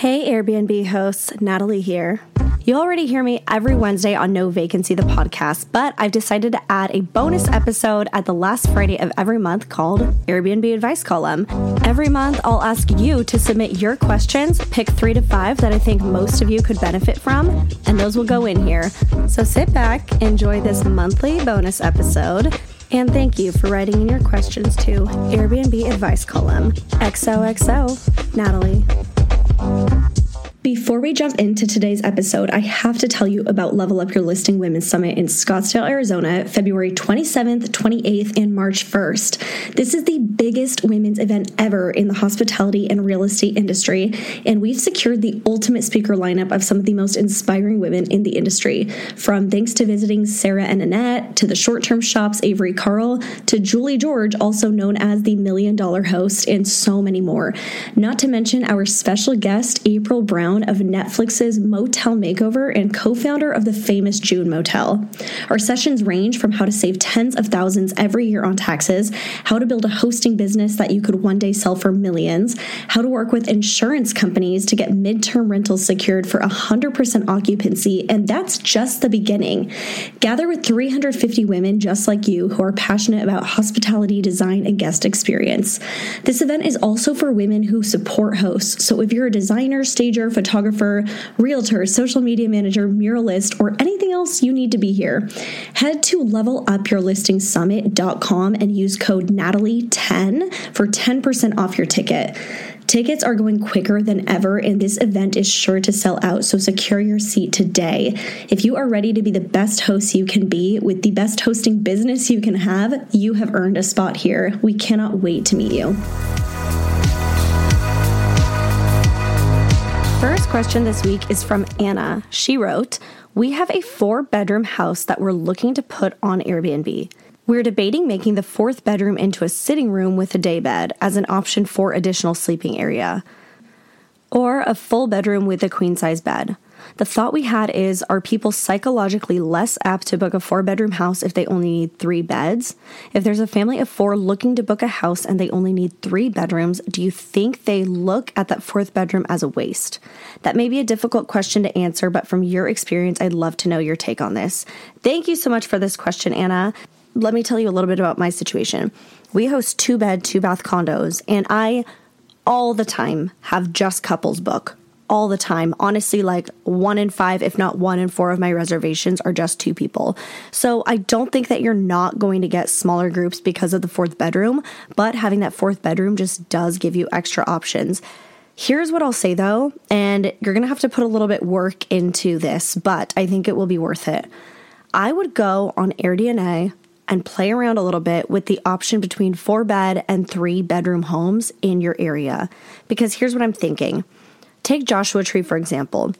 Hey, Airbnb hosts, Natalie here. You already hear me every Wednesday on No Vacancy, the podcast, but I've decided to add a bonus episode at the last Friday of every month called Airbnb Advice Column. Every month, I'll ask you to submit your questions, pick 3 to 5 that I think most of you could benefit from, and those will go in here. So sit back, enjoy this monthly bonus episode, and thank you for writing in your questions to Airbnb Advice Column. XOXO, Natalie. Before we jump into today's episode, I have to tell you about Level Up Your Listing Women's Summit in Scottsdale, Arizona, February 27th, 28th, and March 1st. This is the biggest women's event ever in the hospitality and real estate industry, and we've secured the ultimate speaker lineup of some of the most inspiring women in the industry, from Thanks for Visiting Sarah and Annette, to the short-term shop's Avery Carl, to Julie George, also known as the $1 Million Host, and so many more. Not to mention our special guest, April Brown, of Netflix's Motel Makeover and co-founder of the famous June Motel. Our sessions range from how to save tens of thousands every year on taxes, how to build a hosting business that you could one day sell for millions, how to work with insurance companies to get midterm rentals secured for 100% occupancy, and that's just the beginning. Gather with 350 women just like you who are passionate about hospitality, design, and guest experience. This event is also for women who support hosts, so if you're a designer, stager, photographer, realtor, social media manager, muralist, or anything else, you need to be here. Head to levelupyourlistingsummit.com and use code NATALIE10 for 10% off your ticket. Tickets are going quicker than ever, and this event is sure to sell out, so secure your seat today. If you are ready to be the best host you can be with the best hosting business you can have, you have earned a spot here. We cannot wait to meet you. First question this week is from Anna. She wrote, "We have a 4-bedroom house that we're looking to put on Airbnb. We're debating making the 4th bedroom into a sitting room with a daybed as an option for additional sleeping area, or a full bedroom with a queen-size bed. The thought we had is, are people psychologically less apt to book a 4-bedroom house if they only need 3 beds? If there's a family of 4 looking to book a house and they only need 3 bedrooms, do you think they look at that 4th bedroom as a waste? That may be a difficult question to answer, but from your experience, I'd love to know your take on this." Thank you so much for this question, Anna. Let me tell you a little bit about my situation. We host 2-bed, 2-bath condos, and I all the time have just couples book. All the time. Honestly, like 1 in 5, if not 1 in 4 of my reservations are just 2 people. So I don't think that you're not going to get smaller groups because of the 4th bedroom, but having that 4th bedroom just does give you extra options. Here's what I'll say though, and you're going to have to put a little bit work into this, but I think it will be worth it. I would go on AirDNA and play around a little bit with the option between 4-bed and 3-bedroom homes in your area. Because here's what I'm thinking. Take Joshua Tree, for example.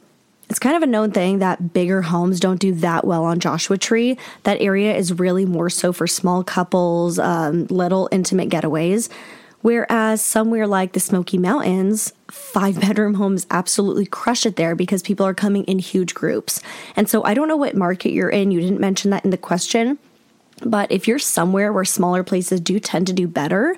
It's kind of a known thing that bigger homes don't do that well on Joshua Tree. That area is really more so for small couples, little intimate getaways. Whereas somewhere like the Smoky Mountains, 5-bedroom homes absolutely crush it there because people are coming in huge groups. And so I don't know what market you're in. You didn't mention that in the question. But if you're somewhere where smaller places do tend to do better,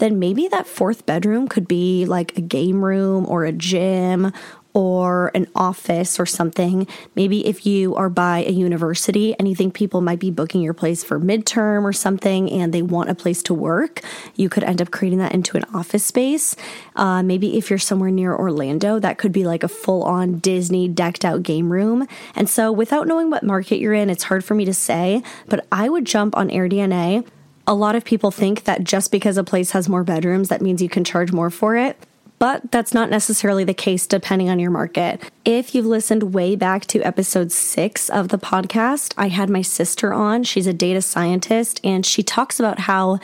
then maybe that 4th bedroom could be like a game room or a gym or an office or something. Maybe if you are by a university and you think people might be booking your place for midterm or something and they want a place to work, you could end up creating that into an office space. Maybe if you're somewhere near Orlando, that could be like a full-on Disney decked out game room. And so without knowing what market you're in, it's hard for me to say, but I would jump on AirDNA. A lot of people think that just because a place has more bedrooms, that means you can charge more for it. But that's not necessarily the case depending on your market. If you've listened way back to episode 6 of the podcast, I had my sister on. She's a data scientist, and she talks about how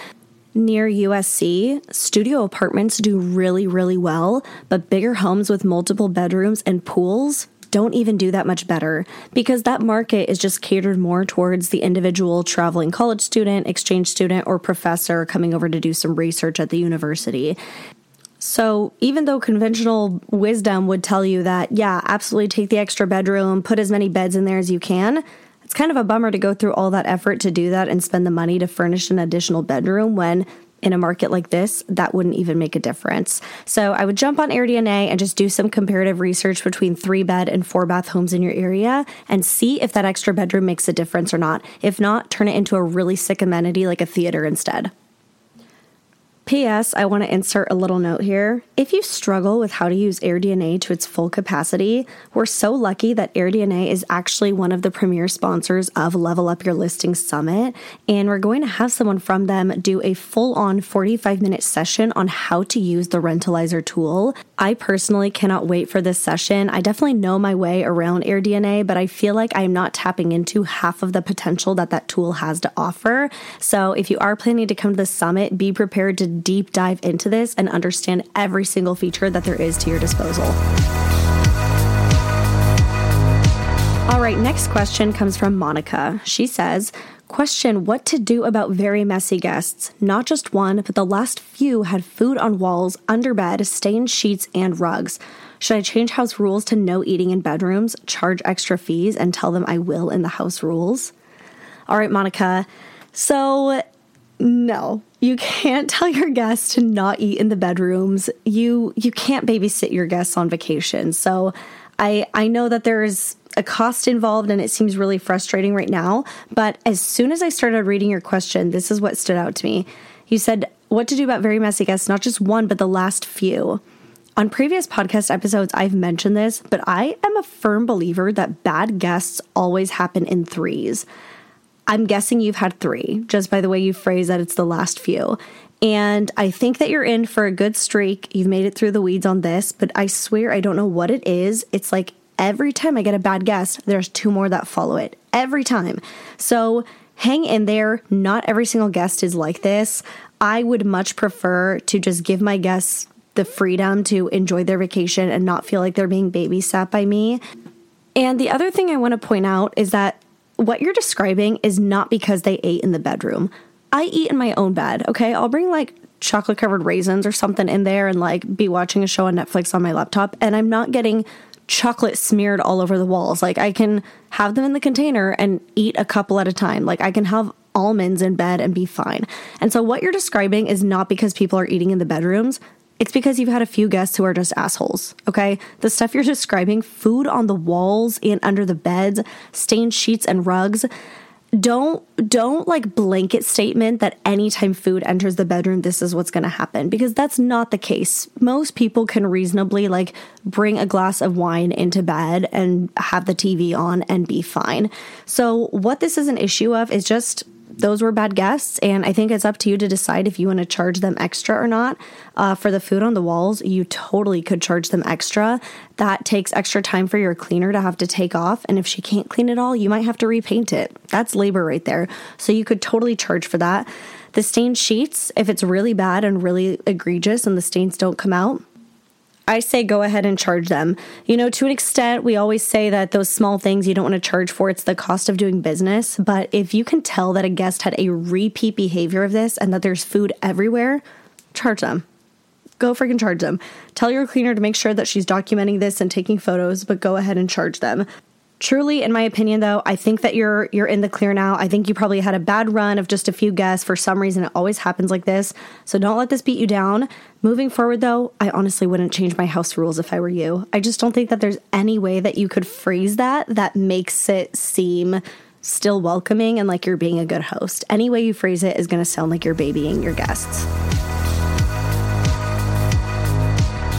near USC, studio apartments do really, really well, but bigger homes with multiple bedrooms and pools don't even do that much better because that market is just catered more towards the individual traveling college student, exchange student, or professor coming over to do some research at the university. So even though conventional wisdom would tell you that, yeah, absolutely take the extra bedroom, put as many beds in there as you can, it's kind of a bummer to go through all that effort to do that and spend the money to furnish an additional bedroom when in a market like this, that wouldn't even make a difference. So I would jump on AirDNA and just do some comparative research between 3-bed and 4-bath homes in your area and see if that extra bedroom makes a difference or not. If not, turn it into a really sick amenity like a theater instead. P.S. I want to insert a little note here. If you struggle with how to use AirDNA to its full capacity, we're so lucky that AirDNA is actually one of the premier sponsors of Level Up Your Listing Summit, and we're going to have someone from them do a full-on 45-minute session on how to use the Rentalizer tool. I personally cannot wait for this session. I definitely know my way around AirDNA, but I feel like I'm not tapping into half of the potential that that tool has to offer. So if you are planning to come to the summit, be prepared to deep dive into this and understand every single feature that there is to your disposal. All right, next question comes from Monica. She says, question, what to do about very messy guests? Not just one, but the last few had food on walls, under bed, stained sheets, and rugs. Should I change house rules to no eating in bedrooms, charge extra fees, and tell them I will in the house rules? All right, Monica. So, no, you can't tell your guests to not eat in the bedrooms. You can't babysit your guests on vacation. So I know that there's a cost involved and it seems really frustrating right now. But as soon as I started reading your question, this is what stood out to me. You said, what to do about very messy guests, not just one, but the last few. On previous podcast episodes, I've mentioned this, but I am a firm believer that bad guests always happen in threes. I'm guessing you've had three, just by the way you phrase that it's the last few. And I think that you're in for a good streak. You've made it through the weeds on this, but I swear I don't know what it is. It's like every time I get a bad guest, there's two more that follow it. Every time. So hang in there. Not every single guest is like this. I would much prefer to just give my guests the freedom to enjoy their vacation and not feel like they're being babysat by me. And the other thing I want to point out is that what you're describing is not because they ate in the bedroom. I eat in my own bed, okay? I'll bring like chocolate covered raisins or something in there and like be watching a show on Netflix on my laptop, and I'm not getting chocolate smeared all over the walls. Like I can have them in the container and eat a couple at a time. Like I can have almonds in bed and be fine. And so what you're describing is not because people are eating in the bedrooms. It's because you've had a few guests who are just assholes, okay? The stuff you're describing, food on the walls and under the beds, stained sheets and rugs. Don't like blanket statement that anytime food enters the bedroom, this is what's going to happen, because that's not the case. Most people can reasonably like bring a glass of wine into bed and have the TV on and be fine. So what this is an issue of is just those were bad guests, and I think it's up to you to decide if you want to charge them extra or not. For the food on the walls, you totally could charge them extra. That takes extra time for your cleaner to have to take off, and if she can't clean it all, you might have to repaint it. That's labor right there. So you could totally charge for that. The stained sheets, if it's really bad and really egregious and the stains don't come out, I say go ahead and charge them. You know, to an extent, we always say that those small things you don't want to charge for, it's the cost of doing business. But if you can tell that a guest had a repeat behavior of this and that there's food everywhere, charge them. Go freaking charge them. Tell your cleaner to make sure that she's documenting this and taking photos, but go ahead and charge them. Truly, in my opinion, though, I think that you're in the clear now. I think you probably had a bad run of just a few guests. For some reason, it always happens like this. So don't let this beat you down. Moving forward, though, I honestly wouldn't change my house rules if I were you. I just don't think that there's any way that you could phrase that makes it seem still welcoming and like you're being a good host. Any way you phrase it is going to sound like you're babying your guests.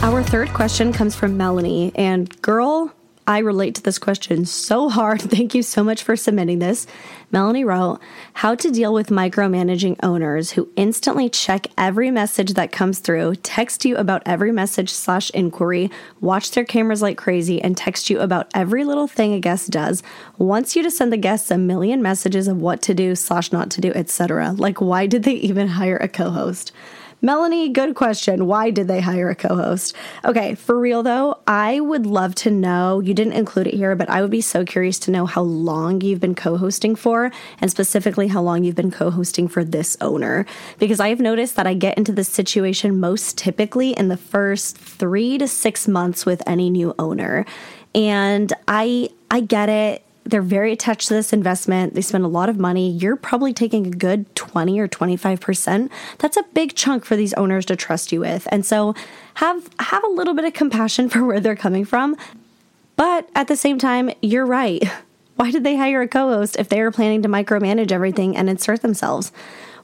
Our third question comes from Melanie. And girl, I relate to this question so hard. Thank you so much for submitting this. Melanie wrote, how to deal with micromanaging owners who instantly check every message that comes through, text you about every message/inquiry, watch their cameras like crazy, and text you about every little thing a guest does, wants you to send the guests a million messages of what to do/not to do, etc. Like, why did they even hire a co-host? Melanie, good question. Why did they hire a co-host? Okay, for real though, I would love to know, you didn't include it here, but I would be so curious to know how long you've been co-hosting for, and specifically how long you've been co-hosting for this owner. Because I have noticed that I get into this situation most typically in the first 3 to 6 months with any new owner. And I get it. They're very attached to this investment. They spend a lot of money. You're probably taking a good 20 or 25%. That's a big chunk for these owners to trust you with. And so have a little bit of compassion for where they're coming from. But at the same time, you're right. Why did they hire a co-host if they were planning to micromanage everything and insert themselves?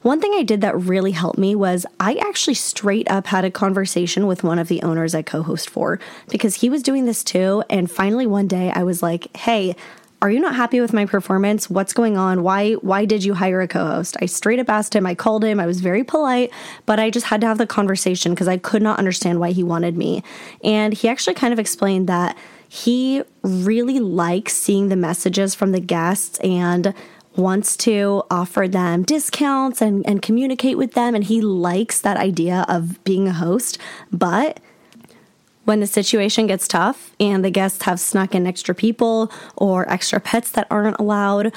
One thing I did that really helped me was I actually straight up had a conversation with one of the owners I co-host for because he was doing this too. And finally one day I was like, hey, are you not happy with my performance? What's going on? Why did you hire a co-host? I straight up asked him. I called him. I was very polite, but I just had to have the conversation because I could not understand why he wanted me. And he actually kind of explained that he really likes seeing the messages from the guests and wants to offer them discounts and communicate with them. And he likes that idea of being a host, but when the situation gets tough and the guests have snuck in extra people or extra pets that aren't allowed,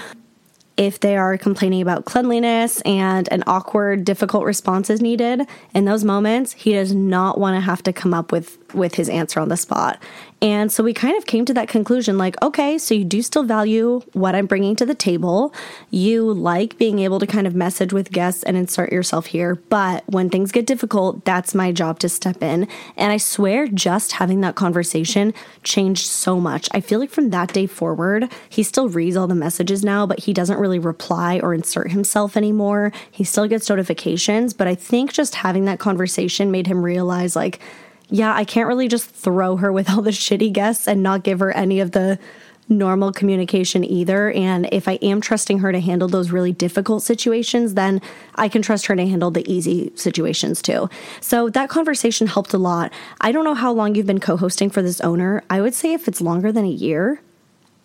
if they are complaining about cleanliness and an awkward, difficult response is needed, in those moments, he does not want to have to come up with his answer on the spot. And so we kind of came to that conclusion like, okay, so you do still value what I'm bringing to the table. You like being able to kind of message with guests and insert yourself here. But when things get difficult, that's my job to step in. And I swear just having that conversation changed so much. I feel like from that day forward, he still reads all the messages now, but he doesn't really reply or insert himself anymore. He still gets notifications, but I think just having that conversation made him realize like, yeah, I can't really just throw her with all the shitty guests and not give her any of the normal communication either. And if I am trusting her to handle those really difficult situations, then I can trust her to handle the easy situations too. So that conversation helped a lot. I don't know how long you've been co-hosting for this owner. I would say if it's longer than a year,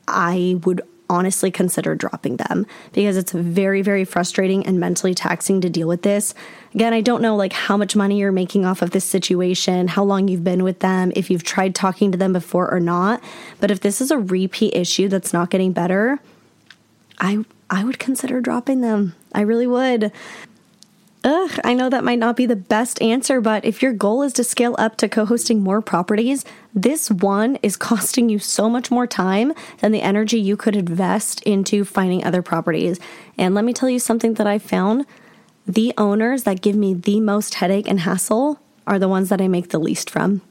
I would honestly consider dropping them because it's very, very frustrating and mentally taxing to deal with this. Again, I don't know like how much money you're making off of this situation, how long you've been with them, if you've tried talking to them before or not. But if this is a repeat issue that's not getting better, I would consider dropping them. I really would. I know that might not be the best answer, but if your goal is to scale up to co-hosting more properties, this one is costing you so much more time than the energy you could invest into finding other properties. And let me tell you something that I found. The owners that give me the most headache and hassle are the ones that I make the least from.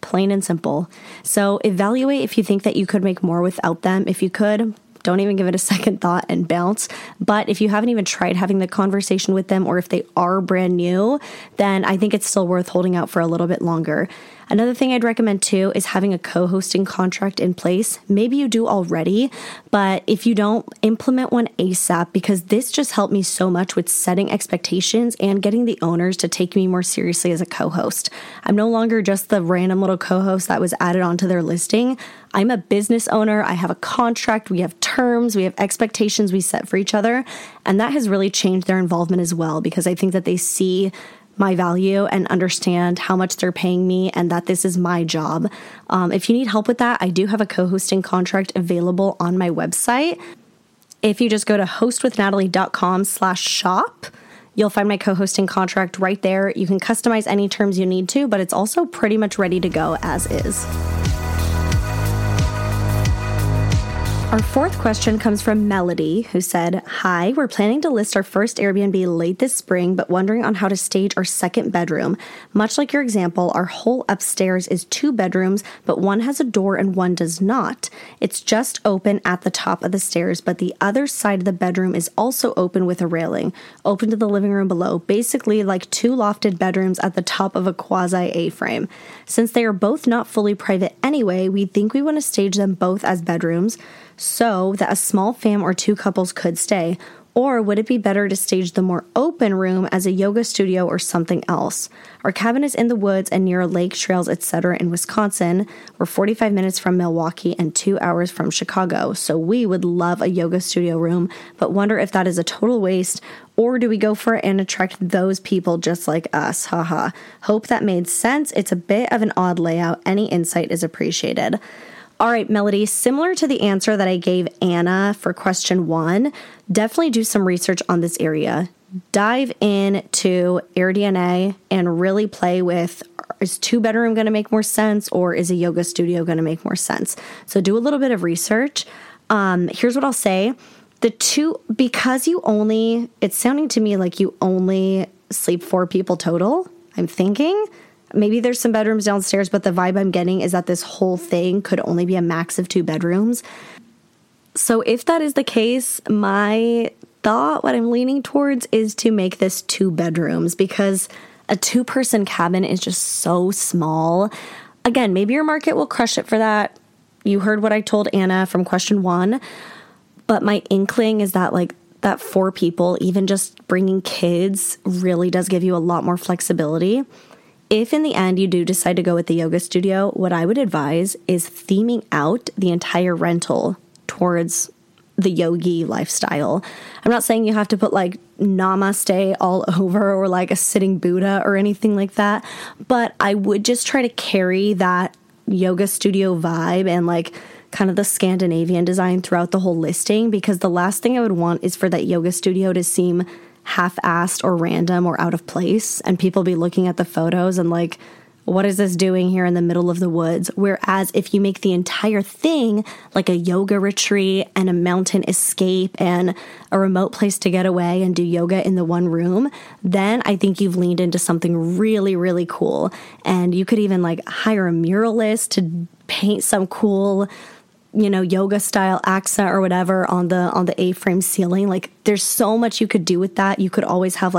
Plain and simple. So evaluate if you think that you could make more without them. If you could, don't even give it a second thought and bounce. But if you haven't even tried having the conversation with them or if they are brand new, then I think it's still worth holding out for a little bit longer. Another thing I'd recommend too is having a co-hosting contract in place. Maybe you do already, but if you don't, implement one ASAP because this just helped me so much with setting expectations and getting the owners to take me more seriously as a co-host. I'm no longer just the random little co-host that was added onto their listing. I'm a business owner. I have a contract. We have terms. We have expectations we set for each other. And that has really changed their involvement as well because I think that they see my value and understand how much they're paying me and that this is my job. If you need help with that, I do have a co-hosting contract available on my website. If you just go to hostwithnatalie.com/shop, you'll find my co-hosting contract right there. You can customize any terms you need to, but it's also pretty much ready to go as is. Our fourth question comes from Melody, who said, "Hi, we're planning to list our first Airbnb late this spring, but wondering on how to stage our second bedroom. Much like your example, our whole upstairs is two bedrooms, but one has a door and one does not. It's just open at the top of the stairs, but the other side of the bedroom is also open with a railing, open to the living room below, basically like two lofted bedrooms at the top of a quasi-A-frame. Since they are both not fully private anyway, we think we want to stage them both as bedrooms, so that a small fam or two couples could stay, or would it be better to stage the more open room as a yoga studio or something else? Our cabin is in the woods and near a lake, trails, etc. in Wisconsin. We're 45 minutes from Milwaukee and 2 hours from Chicago, so we would love a yoga studio room, but wonder if that is a total waste, or do we go for it and attract those people just like us? Haha. Hope that made sense. It's a bit of an odd layout. Any insight is appreciated." All right, Melody, similar to the answer that I gave Anna for question one, definitely do some research on this area. Dive into AirDNA and really play with, is two-bedroom going to make more sense or is a yoga studio going to make more sense? So do a little bit of research. Here's what I'll say. Because you only, it's sounding to me like you only sleep 4 people total, I'm thinking. Maybe there's some bedrooms downstairs, but the vibe I'm getting is that this whole thing could only be a max of 2 bedrooms. So if that is the case, my thought, what I'm leaning towards, is to make this 2 bedrooms, because a 2-person cabin is just so small. Again, maybe your market will crush it for that. You heard what I told Anna from question 1. But my inkling is that that 4 people, even just bringing kids, really does give you a lot more flexibility. If in the end you do decide to go with the yoga studio, what I would advise is theming out the entire rental towards the yogi lifestyle. I'm not saying you have to put namaste all over or a sitting Buddha or anything like that, but I would just try to carry that yoga studio vibe and kind of the Scandinavian design throughout the whole listing, because the last thing I would want is for that yoga studio to seem half-assed or random or out of place, and people be looking at the photos and what is this doing here in the middle of the woods? Whereas if you make the entire thing like a yoga retreat and a mountain escape and a remote place to get away and do yoga in the one room, then I think you've leaned into something really, really cool. And you could even hire a muralist to paint some cool, yoga style accent or whatever on the A-frame ceiling. There's so much you could do with that. You could always have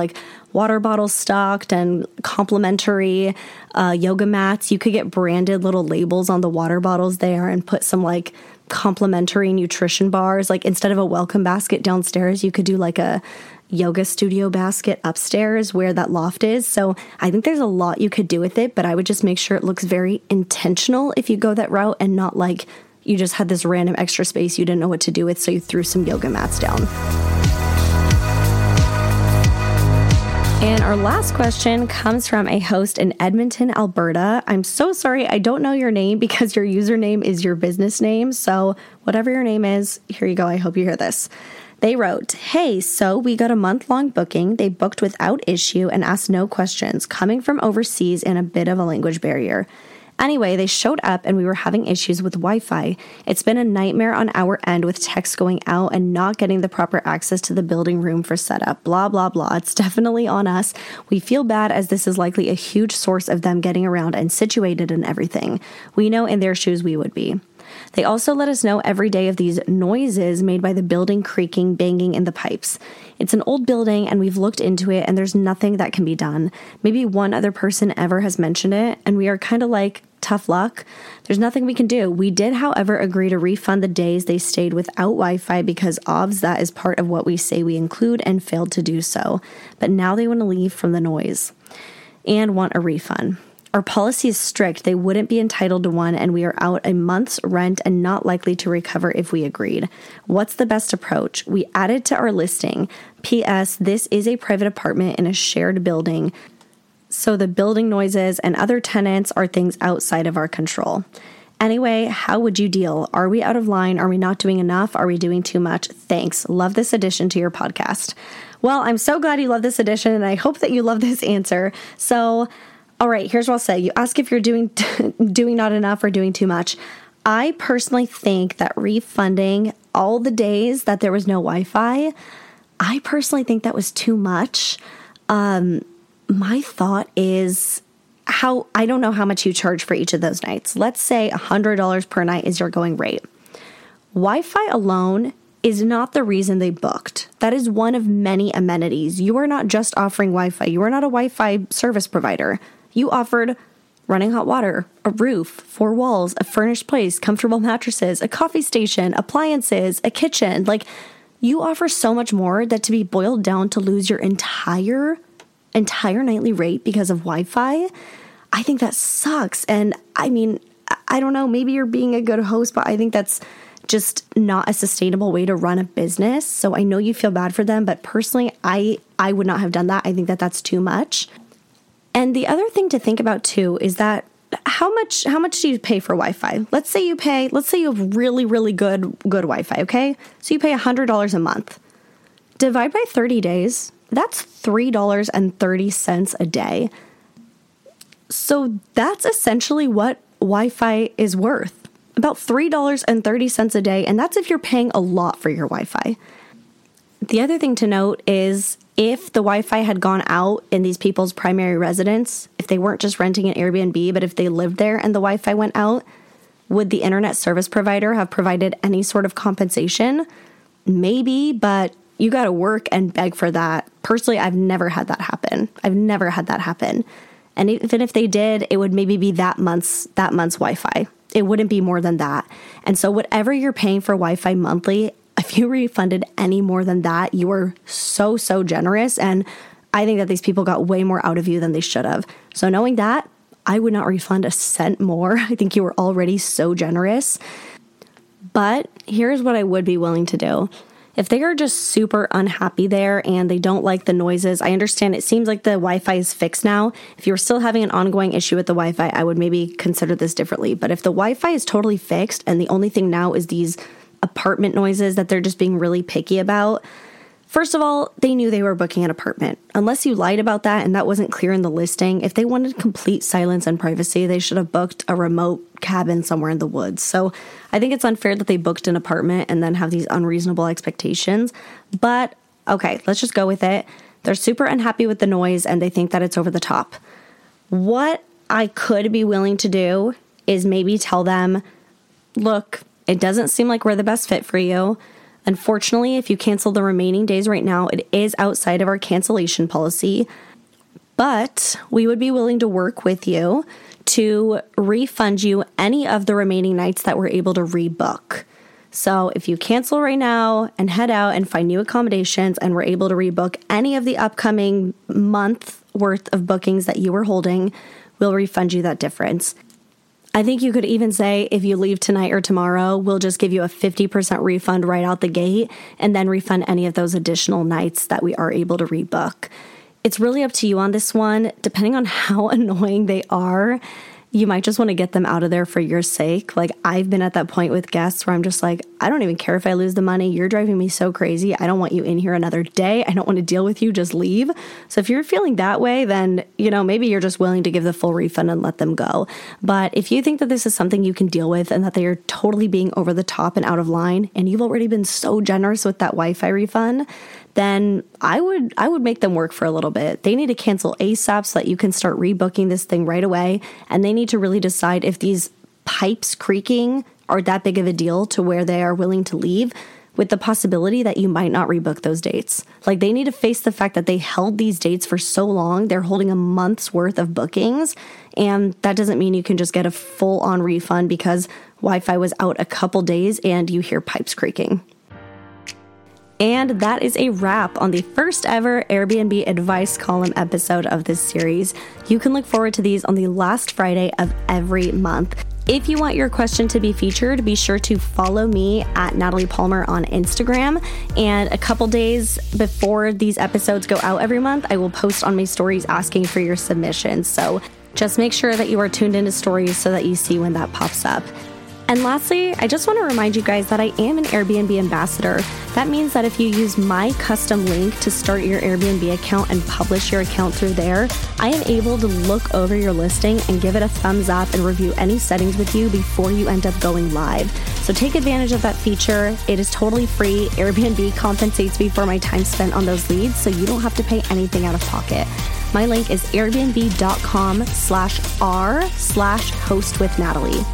water bottles stocked and complimentary yoga mats. You could get branded little labels on the water bottles there and put some complimentary nutrition bars. Instead of a welcome basket downstairs, you could do a yoga studio basket upstairs where that loft is. So I think there's a lot you could do with it, but I would just make sure it looks very intentional if you go that route, and not you just had this random extra space you didn't know what to do with, so you threw some yoga mats down. And our last question comes from a host in Edmonton, Alberta. I'm so sorry, I don't know your name because your username is your business name. So whatever your name is, here you go. I hope you hear this. They wrote, "Hey, so we got a month-long booking. They booked without issue and asked no questions, coming from overseas and a bit of a language barrier. Anyway, they showed up and we were having issues with Wi-Fi. It's been a nightmare on our end with texts going out and not getting the proper access to the building room for setup. Blah, blah, blah. It's definitely on us. We feel bad as this is likely a huge source of them getting around and situated and everything. We know in their shoes we would be. They also let us know every day of these noises made by the building creaking, banging in the pipes. It's an old building and we've looked into it and there's nothing that can be done. Maybe one other person ever has mentioned it, and we are kind of tough luck. There's nothing we can do. We did, however, agree to refund the days they stayed without Wi-Fi because obvs that is part of what we say we include and failed to do so. But now they want to leave from the noise and want a refund. Our policy is strict. They wouldn't be entitled to one, and we are out a month's rent and not likely to recover if we agreed. What's the best approach? We added to our listing. P.S. This is a private apartment in a shared building, so the building noises and other tenants are things outside of our control. Anyway, how would you deal? Are we out of line? Are we not doing enough? Are we doing too much? Thanks. Love this addition to your podcast." Well, I'm so glad you love this addition, and I hope that you love this answer. So, all right, here's what I'll say. You ask if you're doing not enough or doing too much. I personally think that refunding all the days that there was no Wi-Fi, I personally think that was too much. My thought is, I don't know how much you charge for each of those nights. Let's say $100 per night is your going rate. Wi-Fi alone is not the reason they booked. That is one of many amenities. You are not just offering Wi-Fi. You are not a Wi-Fi service provider. You offered running hot water, a roof, 4 walls, a furnished place, comfortable mattresses, a coffee station, appliances, a kitchen. You offer so much more that to be boiled down to lose your entire nightly rate because of Wi-Fi, I think that sucks. And I mean, I don't know, maybe you're being a good host, but I think that's just not a sustainable way to run a business. So I know you feel bad for them, but personally, I would not have done that. I think that that's too much. And the other thing to think about too is that how much do you pay for Wi-Fi? Let's say you have really, really good Wi-Fi, okay? So you pay $100 a month. Divide by 30 days. That's $3.30 a day. So that's essentially what Wi-Fi is worth. about $3.30 a day, and that's if you're paying a lot for your Wi-Fi. The other thing to note is if the Wi-Fi had gone out in these people's primary residence, if they weren't just renting an Airbnb, but if they lived there and the Wi-Fi went out, would the internet service provider have provided any sort of compensation? Maybe, but you got to work and beg for that. Personally, I've never had that happen. And even if they did, it would maybe be that month's Wi-Fi. It wouldn't be more than that. And so whatever you're paying for Wi-Fi monthly, if you refunded any more than that, you were so, so generous. And I think that these people got way more out of you than they should have. So knowing that, I would not refund a cent more. I think you were already so generous. But here's what I would be willing to do. If they are just super unhappy there and they don't like the noises, I understand it seems like the Wi-Fi is fixed now. If you're still having an ongoing issue with the Wi-Fi, I would maybe consider this differently. But if the Wi-Fi is totally fixed and the only thing now is these apartment noises that they're just being really picky about, first of all, they knew they were booking an apartment. Unless you lied about that and that wasn't clear in the listing, if they wanted complete silence and privacy, they should have booked a remote cabin somewhere in the woods. So I think it's unfair that they booked an apartment and then have these unreasonable expectations. But okay, let's just go with it. They're super unhappy with the noise and they think that it's over the top. What I could be willing to do is maybe tell them, look, it doesn't seem like we're the best fit for you. Unfortunately, if you cancel the remaining days right now, it is outside of our cancellation policy, but we would be willing to work with you to refund you any of the remaining nights that we're able to rebook. So if you cancel right now and head out and find new accommodations and we're able to rebook any of the upcoming month worth of bookings that you were holding, we'll refund you that difference. I think you could even say, if you leave tonight or tomorrow, we'll just give you a 50% refund right out the gate and then refund any of those additional nights that we are able to rebook. It's really up to you on this one. Depending on how annoying they are, you might just want to get them out of there for your sake. Like, I've been at that point with guests where I'm just like, I don't even care if I lose the money. You're driving me so crazy. I don't want you in here another day. I don't want to deal with you. Just leave. So if you're feeling that way, then, you know, maybe you're just willing to give the full refund and let them go. But if you think that this is something you can deal with and that they are totally being over the top and out of line, and you've already been so generous with that Wi-Fi refund, then I would make them work for a little bit. They need to cancel ASAP so that you can start rebooking this thing right away. And they need to really decide if these pipes creaking are that big of a deal to where they are willing to leave, with the possibility that you might not rebook those dates. Like, they need to face the fact that they held these dates for so long. They're holding a month's worth of bookings. And that doesn't mean you can just get a full-on refund because Wi-Fi was out a couple days and you hear pipes creaking. And that is a wrap on the first ever Airbnb advice column episode of this series. You can look forward to these on the last Friday of every month. If you want your question to be featured, be sure to follow me at Natalie Palmer on Instagram. And a couple days before these episodes go out every month, I will post on my stories asking for your submissions. So just make sure that you are tuned into stories so that you see when that pops up. And lastly, I just want to remind you guys that I am an Airbnb ambassador. That means that if you use my custom link to start your Airbnb account and publish your account through there, I am able to look over your listing and give it a thumbs up and review any settings with you before you end up going live. So take advantage of that feature. It is totally free. Airbnb compensates me for my time spent on those leads, so you don't have to pay anything out of pocket. My link is airbnb.com/r/hostwithnatalie.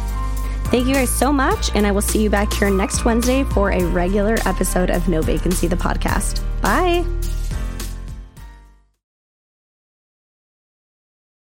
Thank you guys so much, and I will see you back here next Wednesday for a regular episode of No Vacancy, the podcast. Bye!